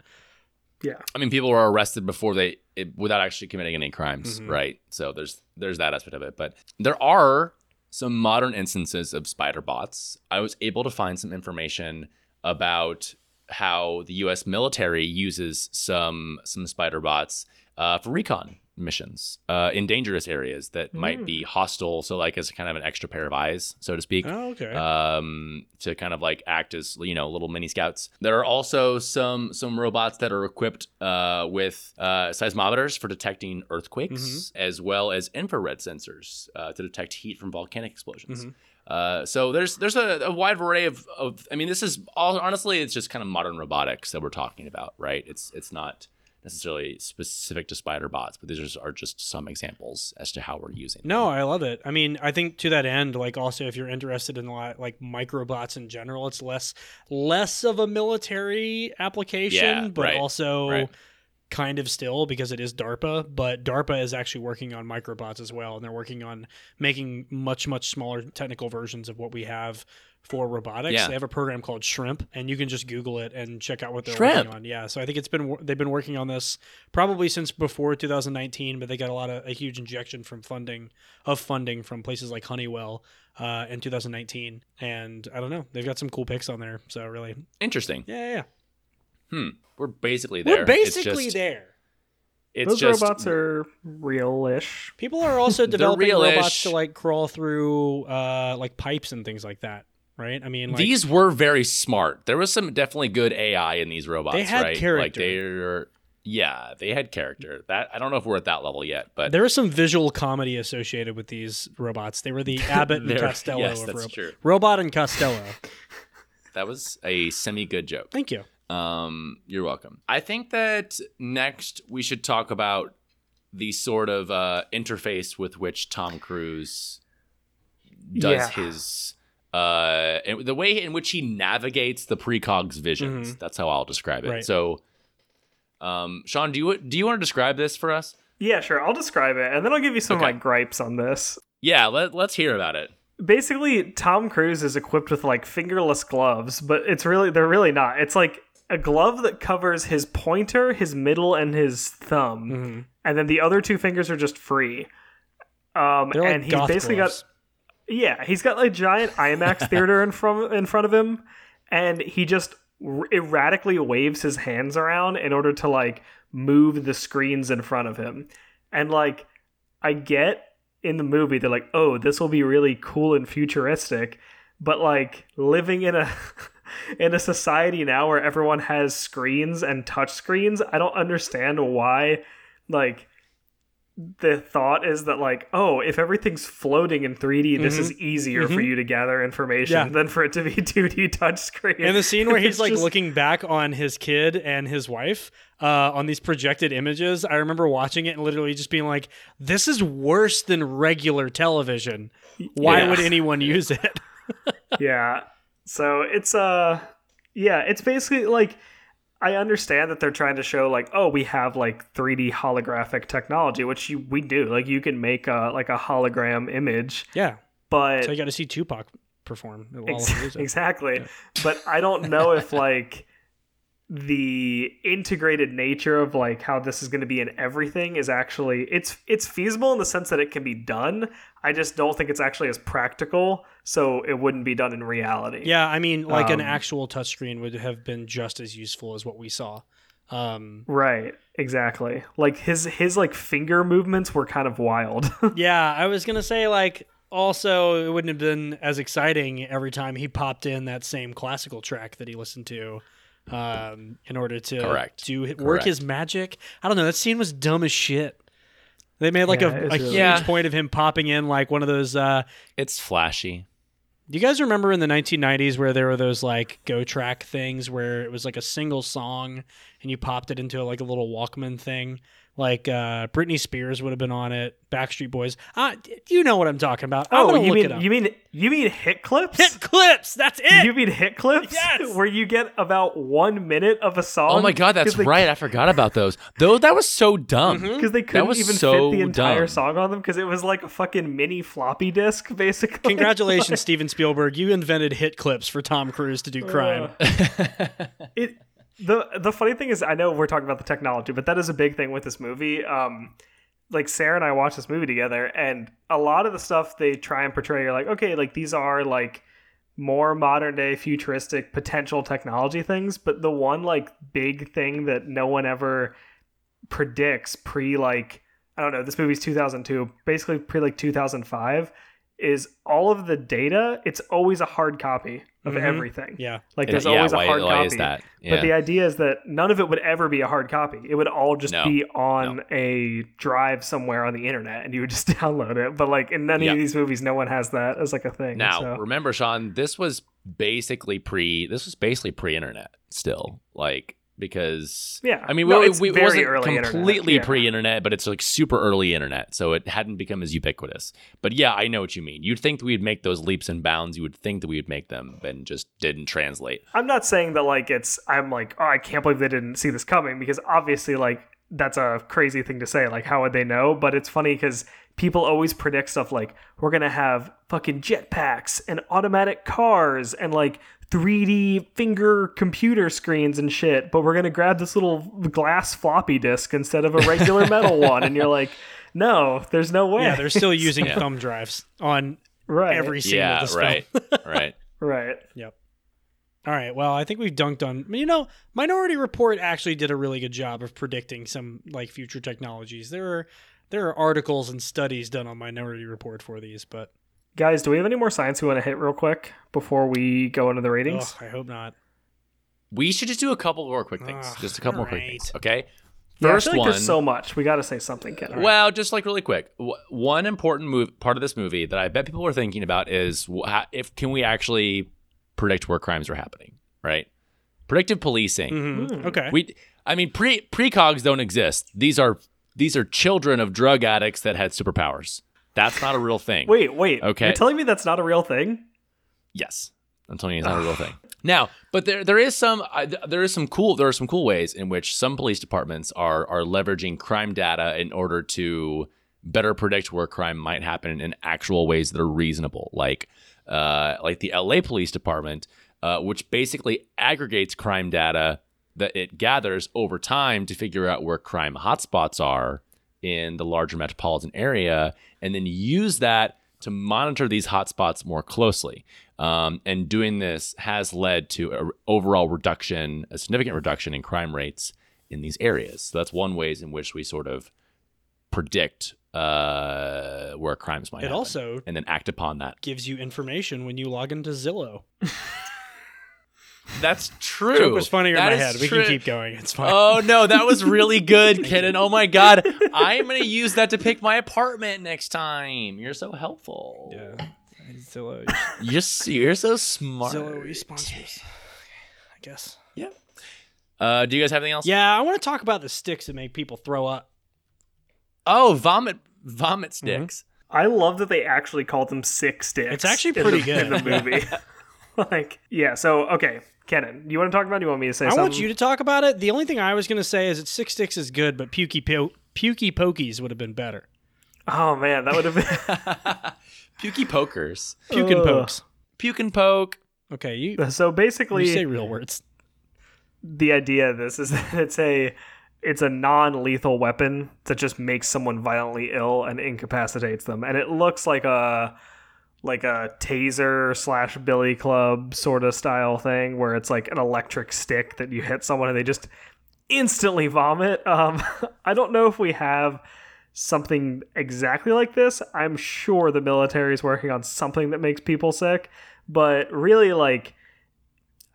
Yeah, I mean, people were arrested before they, it, without actually committing any crimes, mm-hmm. right? So there's there's that aspect of it. But there are some modern instances of spider bots. I was able to find some information about how the U S military uses some some spider bots uh, for recon missions uh, in dangerous areas that mm. might be hostile. So like as kind of an extra pair of eyes, so to speak, oh, okay. um, to kind of like act as, you know, little mini scouts. There are also some some robots that are equipped uh, with uh, seismometers for detecting earthquakes, mm-hmm. as well as infrared sensors uh, to detect heat from volcanic explosions. Mm-hmm. Uh, so there's there's a, a wide array of, of I mean, this is all honestly, it's just kind of modern robotics that we're talking about, right? It's it's not necessarily specific to spider bots, but these are just some examples as to how we're using them. No, I love it. I mean, I think to that end, like also if you're interested in a lot, like microbots in general, it's less less of a military application, yeah, but right, also right. kind of still because it is DARPA, but DARPA is actually working on microbots as well, and they're working on making much, much smaller technical versions of what we have for robotics. Yeah. They have a program called Shrimp, and you can just Google it and check out what they're Shrimp. working on. Yeah, so I think it's been they've been working on this probably since before two thousand nineteen, but they got a lot of a huge injection from funding of funding from places like Honeywell uh, in two thousand nineteen, and I don't know, they've got some cool picks on there. So really interesting. Yeah, yeah. yeah. Hmm. We're basically there. We're basically it's just, there. It's Those just, robots are real-ish. People are also developing real-ish. robots to like crawl through uh, like pipes and things like that. Right? I mean, like, these were very smart. There was some definitely good A I in these robots. They had right? character. Like they're, yeah, they had character. That I don't know if we're at that level yet, but there was some visual comedy associated with these robots. They were the Abbott and Costello. Yes, of that's ro- true. Robot and Costello. That was a semi-good joke. Thank you. Um, you're welcome. I think that next we should talk about the sort of uh, interface with which Tom Cruise does yeah. his. Uh, and the way in which he navigates the precog's visions. Mm-hmm. That's how I'll describe it. Right. So, um, Sean, do you do you want to describe this for us? Yeah, sure. I'll describe it, and then I'll give you some okay. of my gripes on this. Yeah, let, let's hear about it. Basically, Tom Cruise is equipped with like fingerless gloves, but it's really they're really not. It's like a glove that covers his pointer, his middle, and his thumb. Mm-hmm. And then the other two fingers are just free. Um, They're like and he's goth basically gloves. got, yeah, he's got like giant IMAX theater in front, in front of him. And he just r- erratically waves his hands around in order to like move the screens in front of him. And like, I get in the movie, they're like, oh, this will be really cool and futuristic. But like living in a, in a society now where everyone has screens and touch screens, I don't understand why like the thought is that like, oh, if everything's floating in three D, mm-hmm. this is easier mm-hmm. for you to gather information yeah. than for it to be two D touchscreen. And the scene where he's like just... looking back on his kid and his wife uh, on these projected images, I remember watching it and literally just being like, this is worse than regular television. Why yeah. would anyone use it? yeah. So it's, uh, yeah, it's basically like, I understand that they're trying to show like, oh, we have like three D holographic technology, which you, we do. Like you can make a, like a hologram image. Yeah. But so you got to see Tupac perform. Ex- exactly. Yeah. But I don't know if like the integrated nature of like how this is going to be in everything is actually it's, it's feasible in the sense that it can be done. I just don't think it's actually as practical, so it wouldn't be done in reality. Yeah, I mean, like um, an actual touchscreen would have been just as useful as what we saw. Um, right, exactly. Like his his like finger movements were kind of wild. yeah, I was gonna say like also it wouldn't have been as exciting every time he popped in that same classical track that he listened to um, in order to Correct. do Correct. work his magic. I don't know. That scene was dumb as shit. They made like yeah, a, a really... huge yeah. point of him popping in like one of those. Uh, it's flashy. Do you guys remember in the nineteen nineties where there were those like go track things where it was like a single song and you popped it into like a little Walkman thing? Like uh, Britney Spears would have been on it. Backstreet Boys. Uh, you know what I'm talking about. I'm oh, you look mean it up. you mean you mean Hit Clips? Hit Clips. That's it. You mean Hit Clips? Yes. Where you get about one minute of a song. Oh my God, that's right. They... I forgot about those. Though that was so dumb because mm-hmm. they couldn't even so fit the entire dumb. song on them because it was like a fucking mini floppy disc, basically. Congratulations, like... Steven Spielberg. You invented Hit Clips for Tom Cruise to do crime. Uh, it. The the funny thing is, I know we're talking about the technology, but that is a big thing with this movie. Um, like Sarah and I watched this movie together, and a lot of the stuff they try and portray, you're like, okay, like these are like more modern day futuristic potential technology things. But the one like big thing that no one ever predicts pre like, I don't know, this movie's two thousand two, basically pre like two thousand five is all of the data. It's always a hard copy of mm-hmm. everything. Yeah. Like there's yeah, always why, a hard why copy. Is that? Yeah. But the idea is that none of it would ever be a hard copy. It would all just no. be on no. a drive somewhere on the internet and you would just download it. But like in none yep. of these movies, no one has that as like a thing. Now, so. remember, Sean, this was basically pre this was basically pre-internet still. Like because yeah. I mean, no, we, it's we, we very wasn't completely yeah. pre-internet, but it's like super early internet, so it hadn't become as ubiquitous. But yeah, I know what you mean. You'd think that we'd make those leaps and bounds. You would think that we would make them, and just didn't translate. I'm not saying that like it's. I'm like, oh, I can't believe they didn't see this coming because obviously, like that's a crazy thing to say. Like, how would they know? But it's funny because people always predict stuff like we're gonna have fucking jetpacks and automatic cars and like three D finger computer screens and shit, but we're going to grab this little glass floppy disk instead of a regular metal one. And you're like, no, there's no way. Yeah, they're still using yeah. thumb drives on right. every scene yeah, of this right. film. right. Right. Yep. All right. Well, I think we've dunked on, you know, Minority Report actually did a really good job of predicting some like future technologies. There are, there are articles and studies done on Minority Report for these, but guys, do we have any more science we want to hit real quick before we go into the ratings? Ugh, I hope not. We should just do a couple more quick things. Ugh, just a couple right. more quick things, okay? First yeah, I feel like one, there's so much. We got to say something, Ken. Well, right. just like really quick. One important move, part of this movie that I bet people are thinking about is if can we actually predict where crimes are happening, right? Predictive policing. Mm-hmm. Okay. We, I mean, pre precogs don't exist. These are these are children of drug addicts that had superpowers. That's not a real thing. Wait, wait. Okay. You're telling me that's not a real thing? Yes. I'm telling you it's not a real thing. Now, but there there is some uh, there is some cool there are some cool ways in which some police departments are are leveraging crime data in order to better predict where crime might happen in actual ways that are reasonable. Like uh like the L A Police Department, uh, which basically aggregates crime data that it gathers over time to figure out where crime hotspots are in the larger metropolitan area, and then use that to monitor these hotspots more closely. Um, and doing this has led to an overall reduction, a significant reduction in crime rates in these areas. So that's one ways in which we sort of predict uh, where crimes might it happen. It also and then act upon that. Gives you information when you log into Zillow. That's true. Joke was funnier that in my head. True. We can keep going. It's fine. Oh, no. That was really good, Kenan. Oh, my God. I'm going to use that to pick my apartment next time. You're so helpful. Yeah. Zillow. You're, you're so smart. Zillow responsors, I guess. Yeah. Uh, do you guys have anything else? Yeah, I want to talk about the sticks that make people throw up. Oh, vomit vomit sticks. Mm-hmm. I love that they actually called them sick sticks. It's actually pretty good. In the movie. Like, yeah, so, okay. Kenan, you want to talk about it? You want me to say I something? I want you to talk about it. The only thing I was going to say is that Six Sticks is good, but Pukey, po- Pukey Pokies would have been better. Oh, man, that would have been... Pukey Pokers. Puke and Pokes. Puke and Poke. Okay, you... So basically... You say real words. The idea of this is that it's a, it's a non-lethal weapon that just makes someone violently ill and incapacitates them. And it looks like a... like a taser slash billy club sort of style thing where it's like an electric stick that you hit someone and they just instantly vomit. Um, I don't know if we have something exactly like this. I'm sure the military is working on something that makes people sick, but really, like,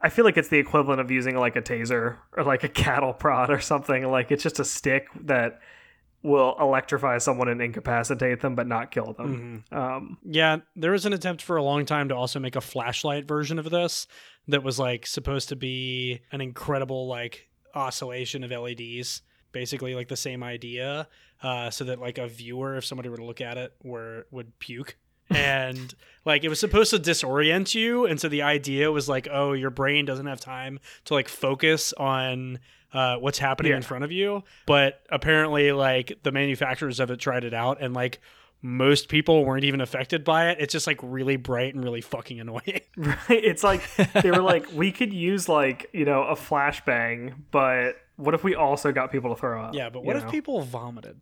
I feel like it's the equivalent of using like a taser or like a cattle prod or something. Like, it's just a stick that will electrify someone and incapacitate them, but not kill them. Mm-hmm. Um, yeah, there was an attempt for a long time to also make a flashlight version of this that was like supposed to be an incredible like oscillation of L E Ds, basically like the same idea, uh, so that like a viewer, if somebody were to look at it, were would puke. And like it was supposed to disorient you, and so the idea was like, oh, your brain doesn't have time to like focus on Uh, what's happening yeah. in front of you. But apparently, like, the manufacturers of it tried it out, and like most people weren't even affected by it. It's just like really bright and really fucking annoying. Right? It's like they were like, we could use like, you know, a flashbang, but what if we also got people to throw up? Yeah, but what if know? people vomited?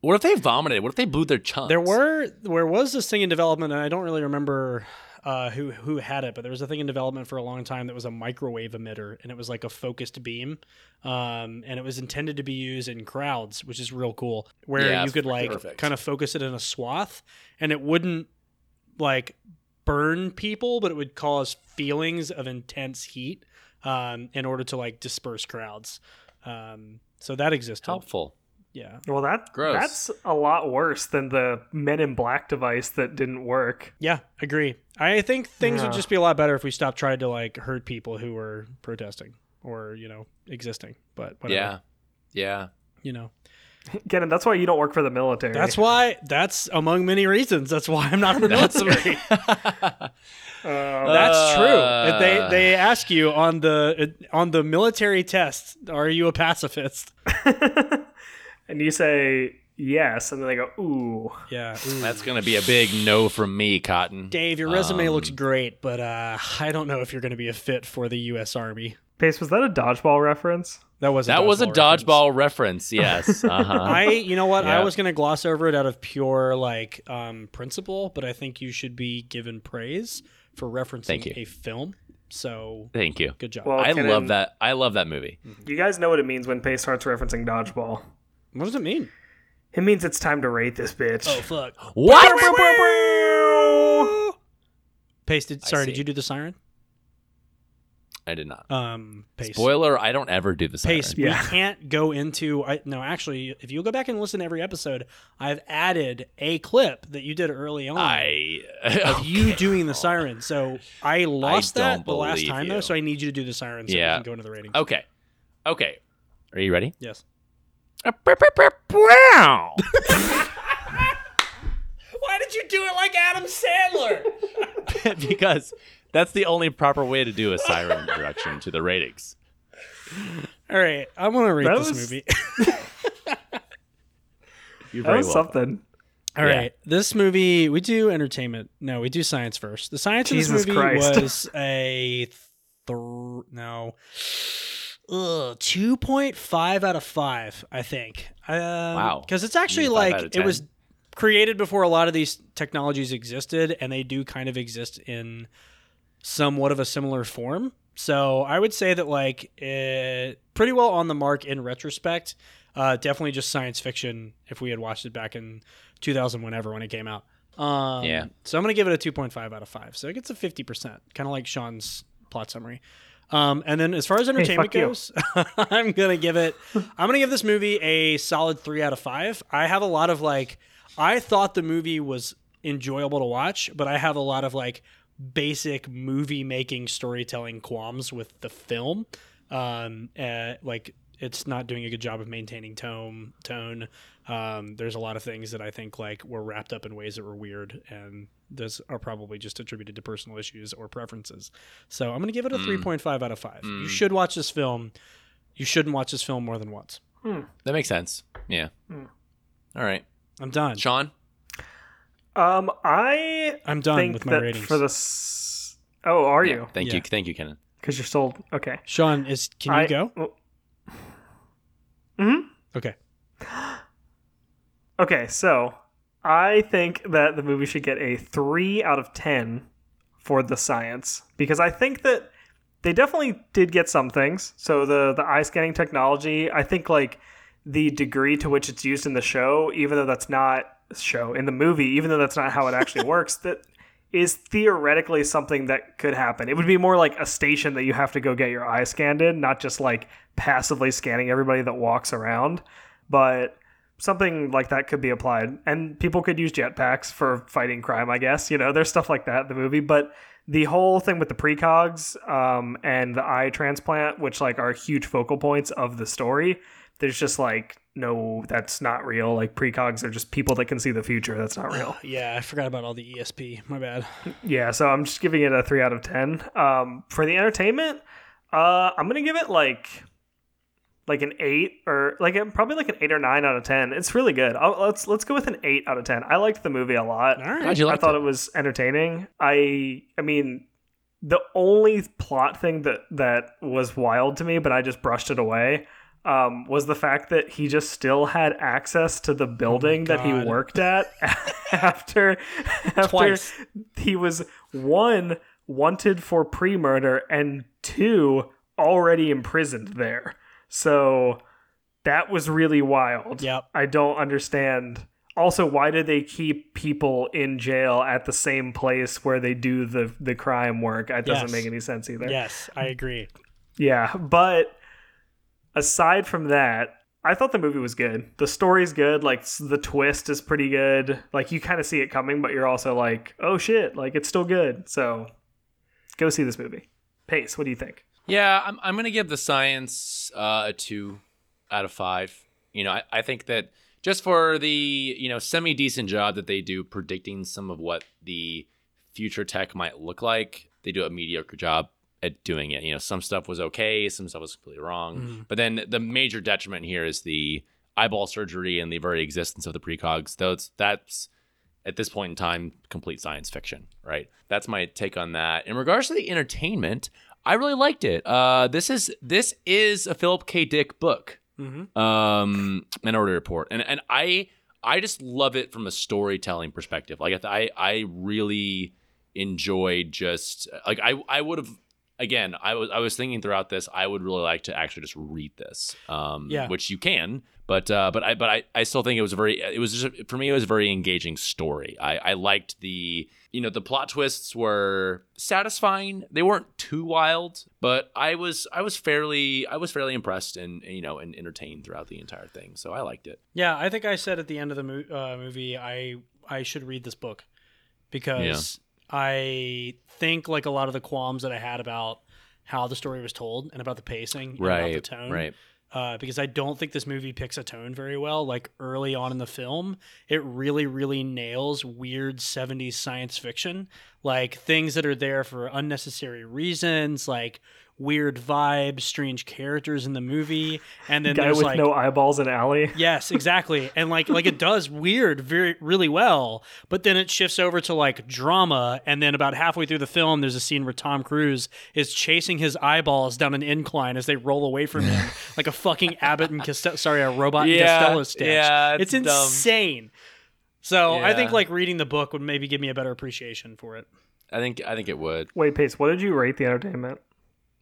What if they vomited? What if they blew their chunks? There were there was this thing in development, and I don't really remember Uh, who who had it, but there was a thing in development for a long time that was a microwave emitter, and it was like a focused beam, um, and it was intended to be used in crowds, which is real cool, where yeah, you could like perfect. kind of focus it in a swath, and it wouldn't like burn people, but it would cause feelings of intense heat um, in order to like disperse crowds. Um, so that existed. Helpful. Yeah. Well, that Gross. that's a lot worse than the Men in Black device that didn't work. Yeah, agree. I think things yeah. would just be a lot better if we stopped trying to like hurt people who were protesting or, you know, existing. But whatever. Yeah. Yeah. You know. Kenan, that's why you don't work for the military. That's why, that's among many reasons, that's why I'm not in the military. uh, that's true. Uh, they they ask you on the on the military test, are you a pacifist? And you say yes, and then they go, ooh. Yeah. Ooh. That's going to be a big no from me, Cotton. Dave, your resume um, looks great, but uh, I don't know if you're going to be a fit for the U S Army. Pace, was that a dodgeball reference? That was a that dodgeball was a reference. dodgeball reference, yes. Uh-huh. I, you know what? Yeah. I was going to gloss over it out of pure like um, principle, but I think you should be given praise for referencing a film. So thank you. Good job. Well, I Kenan, love that. I love that movie. You guys know what it means when Pace starts referencing dodgeball. What does it mean? It means it's time to rate this bitch. Oh, fuck. What? Pace, did, sorry, did you do the siren? I did not. Um, Pace. Spoiler, I don't ever do the siren. Pace, yeah. we can't go into... I, no, actually, if you go back and listen to every episode, I've added a clip that you did early on I, okay. of you doing the siren. So I lost I that the last time, you. though, so I need you to do the siren so yeah. we can go into the ratings. Okay. Okay. Are you ready? Yes. Why did you do it like Adam Sandler? Because that's the only proper way to do a siren introduction to the ratings. All right, I'm gonna rate this was... movie. You're very that was well something. All yeah. right, this movie we do entertainment. No, we do science first. The science Jesus of this movie Christ. was a th- no. ugh, two point five out of five, I think. Um, wow. Because it's actually like it was created before a lot of these technologies existed, and they do kind of exist in somewhat of a similar form. So I would say that like it pretty well on the mark in retrospect. Uh, definitely just science fiction if we had watched it back in two thousand, whenever, when it came out. Um, yeah. So I'm going to give it a two point five out of five. So it gets a fifty percent, kind of like Sean's plot summary. Um, and then as far as entertainment hey, goes, I'm going to give it, I'm going to give this movie a solid three out of five. I have a lot of like, I thought the movie was enjoyable to watch, but I have a lot of like basic movie making storytelling qualms with the film. Um, uh, like, It's not doing a good job of maintaining tone. Tone. Um, there's a lot of things that I think like were wrapped up in ways that were weird, and those are probably just attributed to personal issues or preferences. So I'm going to give it a mm. three point five out of five. Mm. You should watch this film. You shouldn't watch this film more than once. Hmm. That makes sense. Yeah. Hmm. All right. I'm done. Sean? Um, I I'm done think with my that ratings. For this... Oh, are yeah, you? Thank yeah. you. Thank you, Kenan. Because you're sold. Okay. Sean, is can I, you go? Well, Mm-hmm. Okay. Okay, so I think that the movie should get a three out of ten for the science, because I think that they definitely did get some things. So the, the eye scanning technology, I think like the degree to which it's used in the show, even though that's not show in the movie, even though that's not how it actually works, that is theoretically something that could happen. It would be more like a station that you have to go get your eye scanned in, not just like passively scanning everybody that walks around. But something like that could be applied. And people could use jetpacks for fighting crime, I guess. You know, there's stuff like that in the movie. But the whole thing with the precogs um, and the eye transplant, which like are huge focal points of the story, there's just like, no, that's not real. Like precogs are just people that can see the future. That's not real. Yeah, I forgot about all the E S P. My bad. Yeah, so I'm just giving it a three out of ten. Um, for the entertainment, uh, I'm gonna give it like, like an eight or like a, probably like an eight or nine out of ten. It's really good. I'll, let's let's go with an eight out of ten. I liked the movie a lot. All right. How'd you like I thought it? It was entertaining. I I mean, the only plot thing that that was wild to me, but I just brushed it away. Um, was the fact that he just still had access to the building oh that he worked at after after Twice. He was one wanted for pre-murder and two already imprisoned there. So that was really wild. Yep. I don't understand. Also, why do they keep people in jail at the same place where they do the the crime work? That doesn't yes. make any sense either. Yes, I agree. Yeah, but aside from that, I thought the movie was good. The story's good. Like, the twist is pretty good. Like, you kind of see it coming, but you're also like, oh, shit. Like, it's still good. So, go see this movie. Pace, what do you think? Yeah, I'm I'm going to give the science uh, a two out of five. You know, I, I think that just for the, you know, semi-decent job that they do predicting some of what the future tech might look like, they do a mediocre job at doing it. You know, some stuff was okay, some stuff was completely wrong. Mm. But then the major detriment here is the eyeball surgery and the very existence of the precogs. Though it's, that's at this point in time complete science fiction, right? That's my take on that. In regards to the entertainment, I really liked it. Uh, this is this is a Philip K. Dick book, mm-hmm. um, Minority Report, and and I I just love it from a storytelling perspective. Like I I really enjoyed just like I I would have. Again, I was I was thinking throughout this, I would really like to actually just read this, um, yeah. which you can, but uh, but I but I, I still think it was a very it was just, for me it was a very engaging story. I, I liked the you know the plot twists were satisfying. They weren't too wild, but I was I was fairly I was fairly impressed and you know and entertained throughout the entire thing. So I liked it. Yeah, I think I said at the end of the mo- uh, movie I I should read this book because. Yeah. I think like a lot of the qualms that I had about how the story was told and about the pacing and right, about the tone, right. uh, because I don't think this movie picks a tone very well. Like early on in the film, it really, really nails weird seventies science fiction, like things that are there for unnecessary reasons, like weird vibe, strange characters in the movie, and then guy there's with like no eyeballs in alley. Yes, exactly. And like like it does weird very really well, but then it shifts over to like drama, and then about halfway through the film there's a scene where Tom Cruise is chasing his eyeballs down an incline as they roll away from him like a fucking Abbott and Costello sorry a robot yeah, and Costello sketch. Yeah, it's, it's insane. So yeah. I think like reading the book would maybe give me a better appreciation for it. I think I think it would. Wait, Pace, what did you rate the entertainment?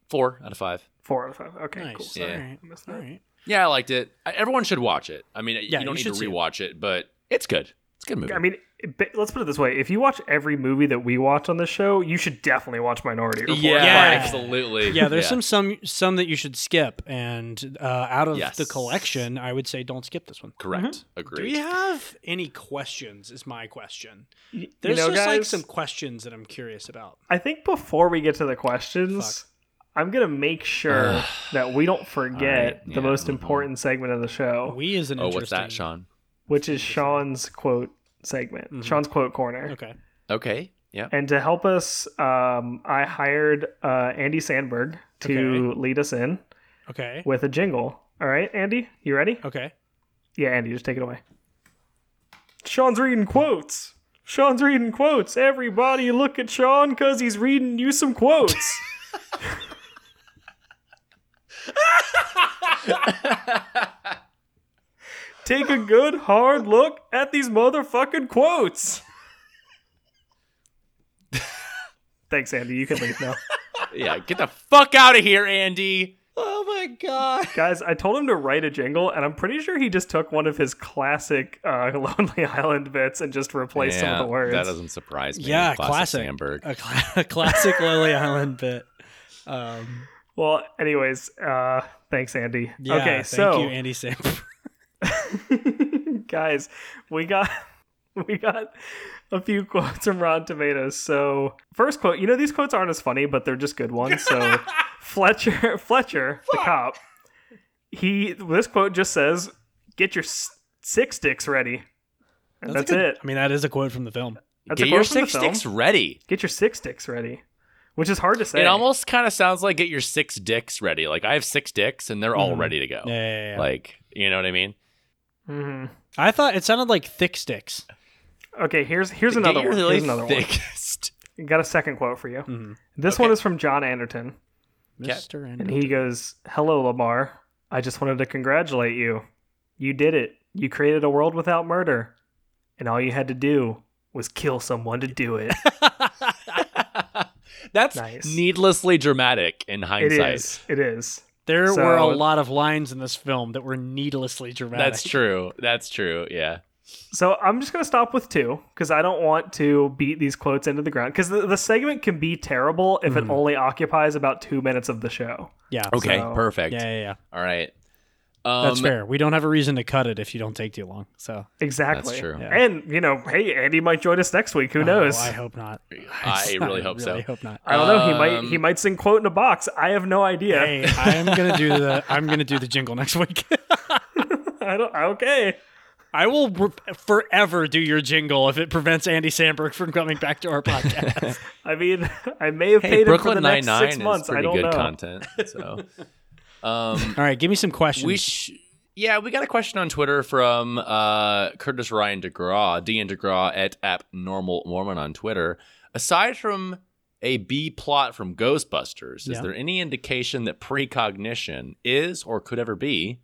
Four out of five. Four out of five. Okay, nice. Cool. Sorry. Yeah. I missed that. All right. Yeah, I liked it. I, everyone should watch it. I mean, yeah, you don't you need to rewatch it. it, but it's good. It's a good movie. I mean, it, let's put it this way. If you watch every movie that we watch on this show, you should definitely watch Minority Report. Yeah, yeah. Absolutely. Yeah, there's yeah. some some some that you should skip. And uh, out of yes. the collection, I would say don't skip this one. Correct. Mm-hmm. Agreed. Do we have any questions is my question. There's you know, just guys, like some questions that I'm curious about. I think before we get to the questions... Fuck. I'm going to make sure uh, that we don't forget right, yeah, the most important segment of the show. We is an Oh, what's that, Sean? Which is Sean's quote segment. Mm-hmm. Sean's quote corner. Okay. Okay. Yeah. And to help us, um, I hired uh, Andy Sandberg to okay. lead us in okay. with a jingle. All right, Andy, you ready? Okay. Yeah, Andy, just take it away. Sean's reading quotes. Sean's reading quotes. Everybody look at Sean because he's reading you some quotes. Take a good hard look at these motherfucking quotes. Thanks, Andy. You can leave now. Yeah, get the fuck out of here, Andy. Oh my god, guys! I told him to write a jingle, and I'm pretty sure he just took one of his classic uh, Lonely Island bits and just replaced yeah, some of the words. That doesn't surprise me. Yeah, classic, classic Sandberg, a, cl- a classic Lonely Island bit. Um. Well, anyways, uh, thanks, Andy. Yeah, okay, thank so, you, Andy Sandberg. Guys, we got we got a few quotes from Rotten Tomatoes. So, first quote, you know, these quotes aren't as funny, but they're just good ones. So, Fletcher, Fletcher, Fuck. the cop, he this quote just says, "Get your sick sticks ready," and that's, that's good, it. I mean, that is a quote from the film. That's Get a quote your from sick the film. sticks ready. Get your sick sticks ready. Which is hard to say. It almost kind of sounds like get your six dicks ready. Like I have six dicks and they're mm. all ready to go. Yeah, yeah, yeah. Like, you know what I mean? Mm-hmm. I thought it sounded like thick sticks. Okay, here's here's get another one. Really here's another thickest. one. I got a second quote for you. Mm-hmm. This okay. one is from John Anderton. Mister Anderton. And he goes, "Hello, Lamar. I just wanted to congratulate you. You did it. You created a world without murder. And all you had to do was kill someone to do it." That's nice. Needlessly dramatic in hindsight. It is. It is. There so, were a lot of lines in this film that were needlessly dramatic. That's true. That's true. Yeah. So I'm just going to stop with two because I don't want to beat these quotes into the ground because the, the segment can be terrible if mm-hmm. it only occupies about two minutes of the show. Yeah. Okay. So, perfect. Yeah, yeah, yeah. All right. Um, that's fair. We don't have a reason to cut it if you don't take too long. So exactly. That's true. Yeah. And, you know, hey, Andy might join us next week. Who oh, knows? I hope not. I, I really hope really so. I hope not. I don't um, know. He might he might sing quote in a box. I have no idea. Hey, I'm gonna do the I'm gonna do the jingle next week. I don't. Okay. I will re- forever do your jingle if it prevents Andy Sandberg from coming back to our podcast. I mean, I may have hey, paid Brooklyn it for the next Nine-Nine six months. Is pretty I don't good know. Content. So. Um, all right, give me some questions. We sh- yeah, we got a question on Twitter from uh, Curtis Ryan DeGraw, Dean DeGraw at Abnormal Mormon on Twitter. Aside from a B plot from Ghostbusters, yeah. is there any indication that precognition is or could ever be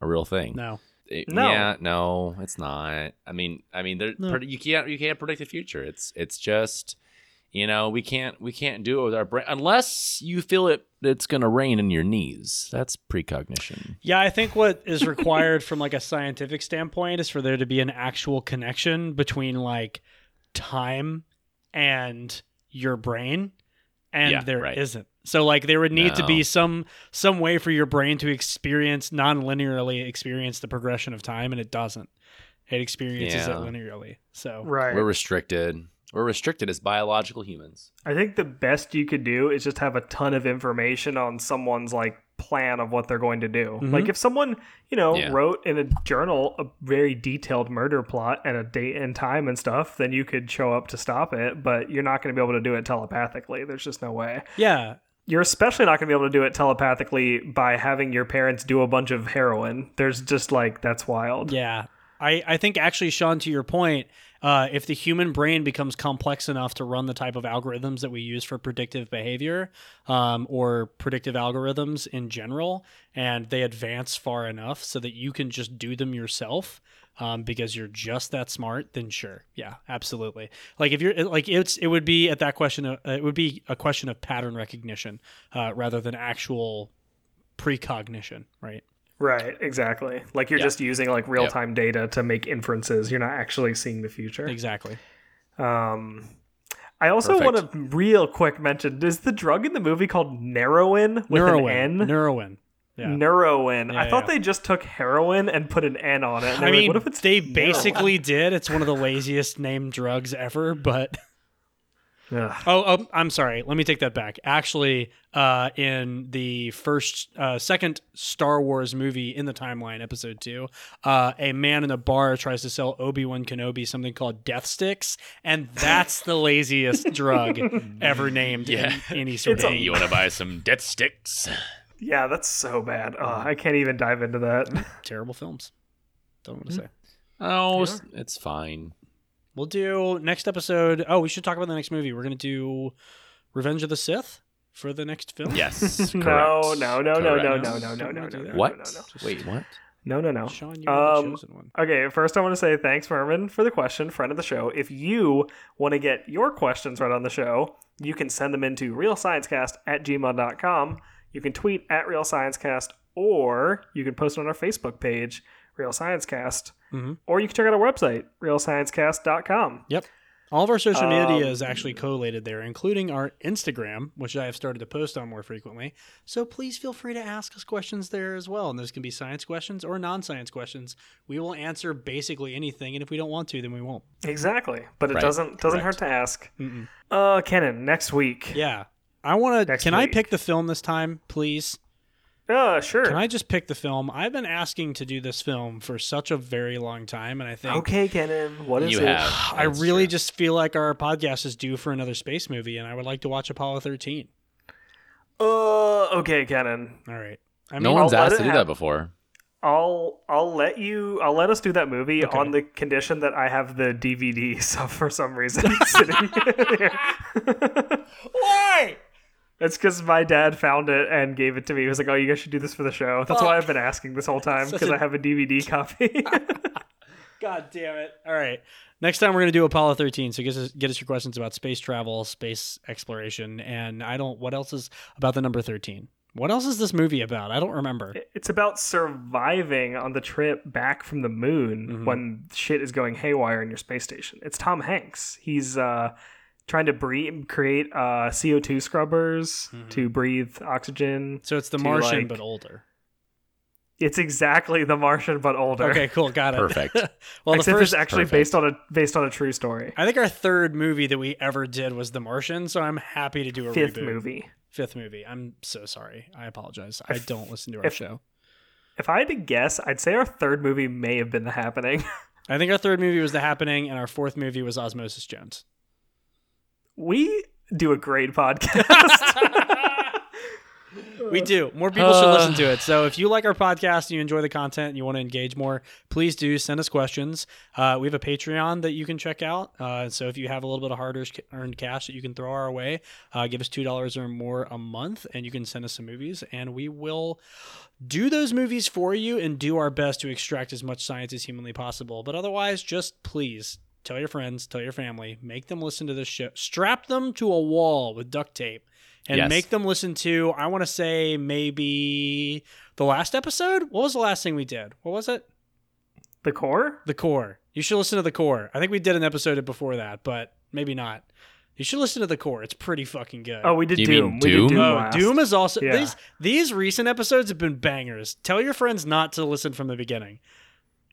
a real thing? No, it, no, yeah, no, it's not. I mean, I mean, there, no. you can't you can't predict the future. It's it's just. You know, we can't we can't do it with our brain unless you feel it. It's gonna rain in your knees. That's precognition. Yeah, I think what is required from like a scientific standpoint is for there to be an actual connection between like time and your brain, and yeah, there right. isn't. So like there would need no. to be some some way for your brain to experience non-linearly experience the progression of time, and it doesn't. It experiences yeah. it linearly. So right. we're restricted. We're restricted as biological humans. I think the best you could do is just have a ton of information on someone's like plan of what they're going to do. Mm-hmm. Like if someone, you know, yeah. wrote in a journal a very detailed murder plot and a date and time and stuff, then you could show up to stop it. But you're not going to be able to do it telepathically. There's just no way. Yeah. you're especially not going to be able to do it telepathically by having your parents do a bunch of heroin. There's just like, that's wild. Yeah. I, I think actually, Sean, to your point, uh, if the human brain becomes complex enough to run the type of algorithms that we use for predictive behavior um, or predictive algorithms in general, and they advance far enough so that you can just do them yourself um, because you're just that smart, then sure. Yeah, absolutely. Like if you're like, it's, it would be at that question, of, it would be a question of pattern recognition uh, rather than actual precognition, right? Right, exactly. Like you're yep. just using like real-time yep. data to make inferences. You're not actually seeing the future. Exactly. Um, I also Perfect. want to real quick mention, is the drug in the movie called Neuroin with Neuroin. an N? Neuroin. Yeah. Neuroin. Yeah, I thought yeah. they just took heroin and put an N on it. I mean, like, what if it's they Neuroin? basically did. It's one of the laziest named drugs ever, but... Ugh. Oh, um, I'm sorry. Let me take that back. Actually, uh, in the first, uh, second Star Wars movie in the timeline, episode two, uh, a man in a bar tries to sell Obi-Wan Kenobi something called Death Sticks, and that's the laziest drug ever named yeah. in any sort it's of... Hey, you want to buy some Death Sticks? Yeah, that's so bad. Oh, I can't even dive into that. Terrible films. Don't want to mm-hmm. say. Oh, yeah. It's fine. We'll do next episode. Oh, we should talk about the next movie. We're going to do Revenge of the Sith for the next film. Yes. no, no, no, no, no, no, no, no, no, no, no. What? No, no, no. Wait, what? No, no, no. Sean, you were um, the chosen one. Okay, first I want to say thanks, Mervin, for the question, friend of the show. If you want to get your questions right on the show, you can send them into real science cast at gmail dot com. You can tweet at real science cast, or you can post it on our Facebook page, Real Science Cast. Mm-hmm. Or you can check out our website, real science cast dot com. Yep. All of our social media um, is actually collated there, including our Instagram, which I have started to post on more frequently. So please feel free to ask us questions there as well. And those can be science questions or non-science questions. We will answer basically anything. And if we don't want to, then we won't. Exactly. But it right. doesn't doesn't Correct. hurt to ask. Mm-mm. Uh, Kenan, next week. Yeah. I want to... Can week. I pick the film this time, please? Uh, sure. Can I just pick the film? I've been asking to do this film for such a very long time, and I think... Okay, Kenan, what is you it? Have. I That's really true. just feel like our podcast is due for another space movie, and I would like to watch Apollo thirteen. Uh, okay, Kenan. All right. I mean, no one's I'll asked to do ha- that before. I'll I'll let you I'll let us do that movie okay. on the condition that I have the D V D. So for some reason, sitting here. Why? It's because my dad found it and gave it to me. He was like, oh, you guys should do this for the show. That's oh. why I've been asking this whole time, because a... I have a D V D copy. God damn it. All right. Next time we're going to do Apollo thirteen. So get us, get us your questions about space travel, space exploration, and I don't... What else is about the number thirteen? What else is this movie about? I don't remember. It's about surviving on the trip back from the moon mm-hmm. when shit is going haywire in your space station. It's Tom Hanks. He's... uh trying to breathe, create uh, C O two scrubbers mm-hmm. to breathe oxygen. So it's The Martian, like, but older. It's exactly The Martian, but older. Okay, cool, got it. Perfect. well, Except the first, it's actually perfect. based on a based on a true story. I think our third movie that we ever did was The Martian, so I'm happy to do a fifth reboot. movie. Fifth movie. I'm so sorry. I apologize. If, I don't listen to our if, show. If I had to guess, I'd say our third movie may have been The Happening. I think our third movie was The Happening, and our fourth movie was Osmosis Jones. We do a great podcast. We do. More people uh, should listen to it. So if you like our podcast and you enjoy the content and you want to engage more, please do send us questions. Uh, we have a Patreon that you can check out. Uh, so if you have a little bit of hard-earned cash that you can throw our way, uh, give us two dollars or more a month, and you can send us some movies, and we will do those movies for you and do our best to extract as much science as humanly possible. But otherwise, just please tell your friends, tell your family, make them listen to this show. Strap them to a wall with duct tape and yes. make them listen to, I want to say maybe the last episode. What was the last thing we did? What was it? The Core? The Core. You should listen to The Core. I think we did an episode before that, but maybe not. You should listen to The Core. It's pretty fucking good. Oh, we did Doom. Doom. We did Doom. Oh, Doom is also, yeah. these, these recent episodes have been bangers. Tell your friends not to listen from the beginning.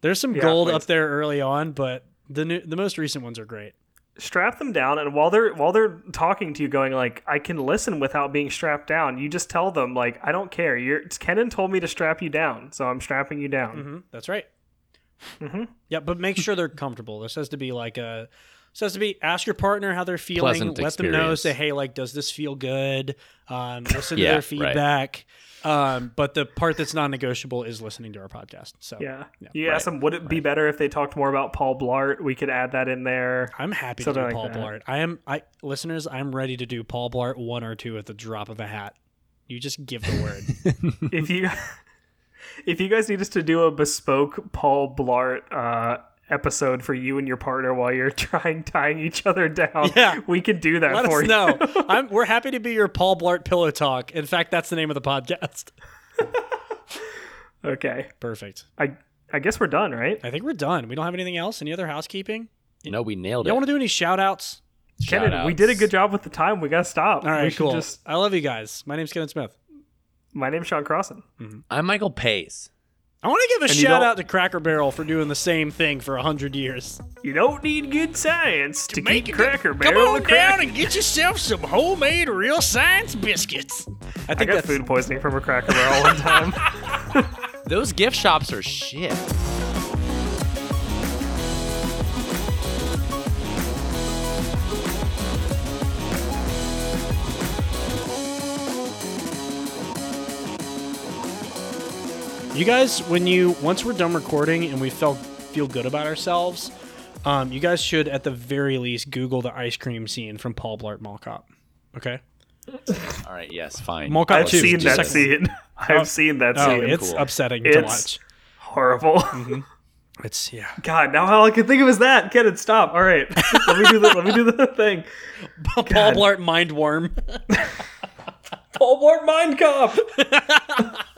There's some yeah, gold please. up there early on, but The new, the most recent ones are great. Strap them down, and while they're while they're talking to you, going like, "I can listen without being strapped down." You just tell them like, "I don't care. You're Kenan told me to strap you down, so I'm strapping you down." Mm-hmm. That's right. Mm-hmm. Yeah, but make sure they're comfortable. This has to be like a So it has to be, ask your partner how they're feeling. Pleasant let experience. Them know, say, hey, like, does this feel good? Um, listen yeah, to their feedback. Right. Um, but the part that's non-negotiable is listening to our podcast. So yeah. yeah you right, ask them, would it right. be better if they talked more about Paul Blart? We could add that in there. I'm happy to do like Paul that. Blart. I am, I listeners, I'm ready to do Paul Blart one or two at the drop of a hat. You just give the word. If you... If you guys need us to do a bespoke Paul Blart uh, episode for you and your partner while you're trying tying each other down, yeah. we can do that Let for us you. Know. I'm, we're happy to be your Paul Blart pillow talk. In fact, that's the name of the podcast. Okay. Perfect. I I guess we're done, right? I think we're done. We don't have anything else? Any other housekeeping? No, we nailed it. You don't want to do any shout outs? Kenan, we did a good job with the time. We got to stop. All right, we cool. Just... I love you guys. My name's Kenan Smith. My name's Sean Crossman. Mm-hmm. I'm Michael Pace. I want to give a and shout out to Cracker Barrel for doing the same thing for one hundred years. You don't need good science to, to make keep Cracker good. Barrel. Come on down crack- and get yourself some homemade real science biscuits. I, think I got that's... food poisoning from a Cracker Barrel one time. Those gift shops are shit. You guys, when you once we're done recording and we felt feel good about ourselves, um, you guys should at the very least Google the ice cream scene from Paul Blart Mall Cop. Okay. All right. Yes. Fine. Mall Cop I've two, seen that second. Scene. I've oh, seen that oh, scene. It's cool. upsetting it's to watch. Horrible. Mm-hmm. It's yeah. God, now all I can think of is that. Kenan, stop. All right. Let me do the Let me do the thing. Paul God. Blart mind worm. Paul Blart mind cop.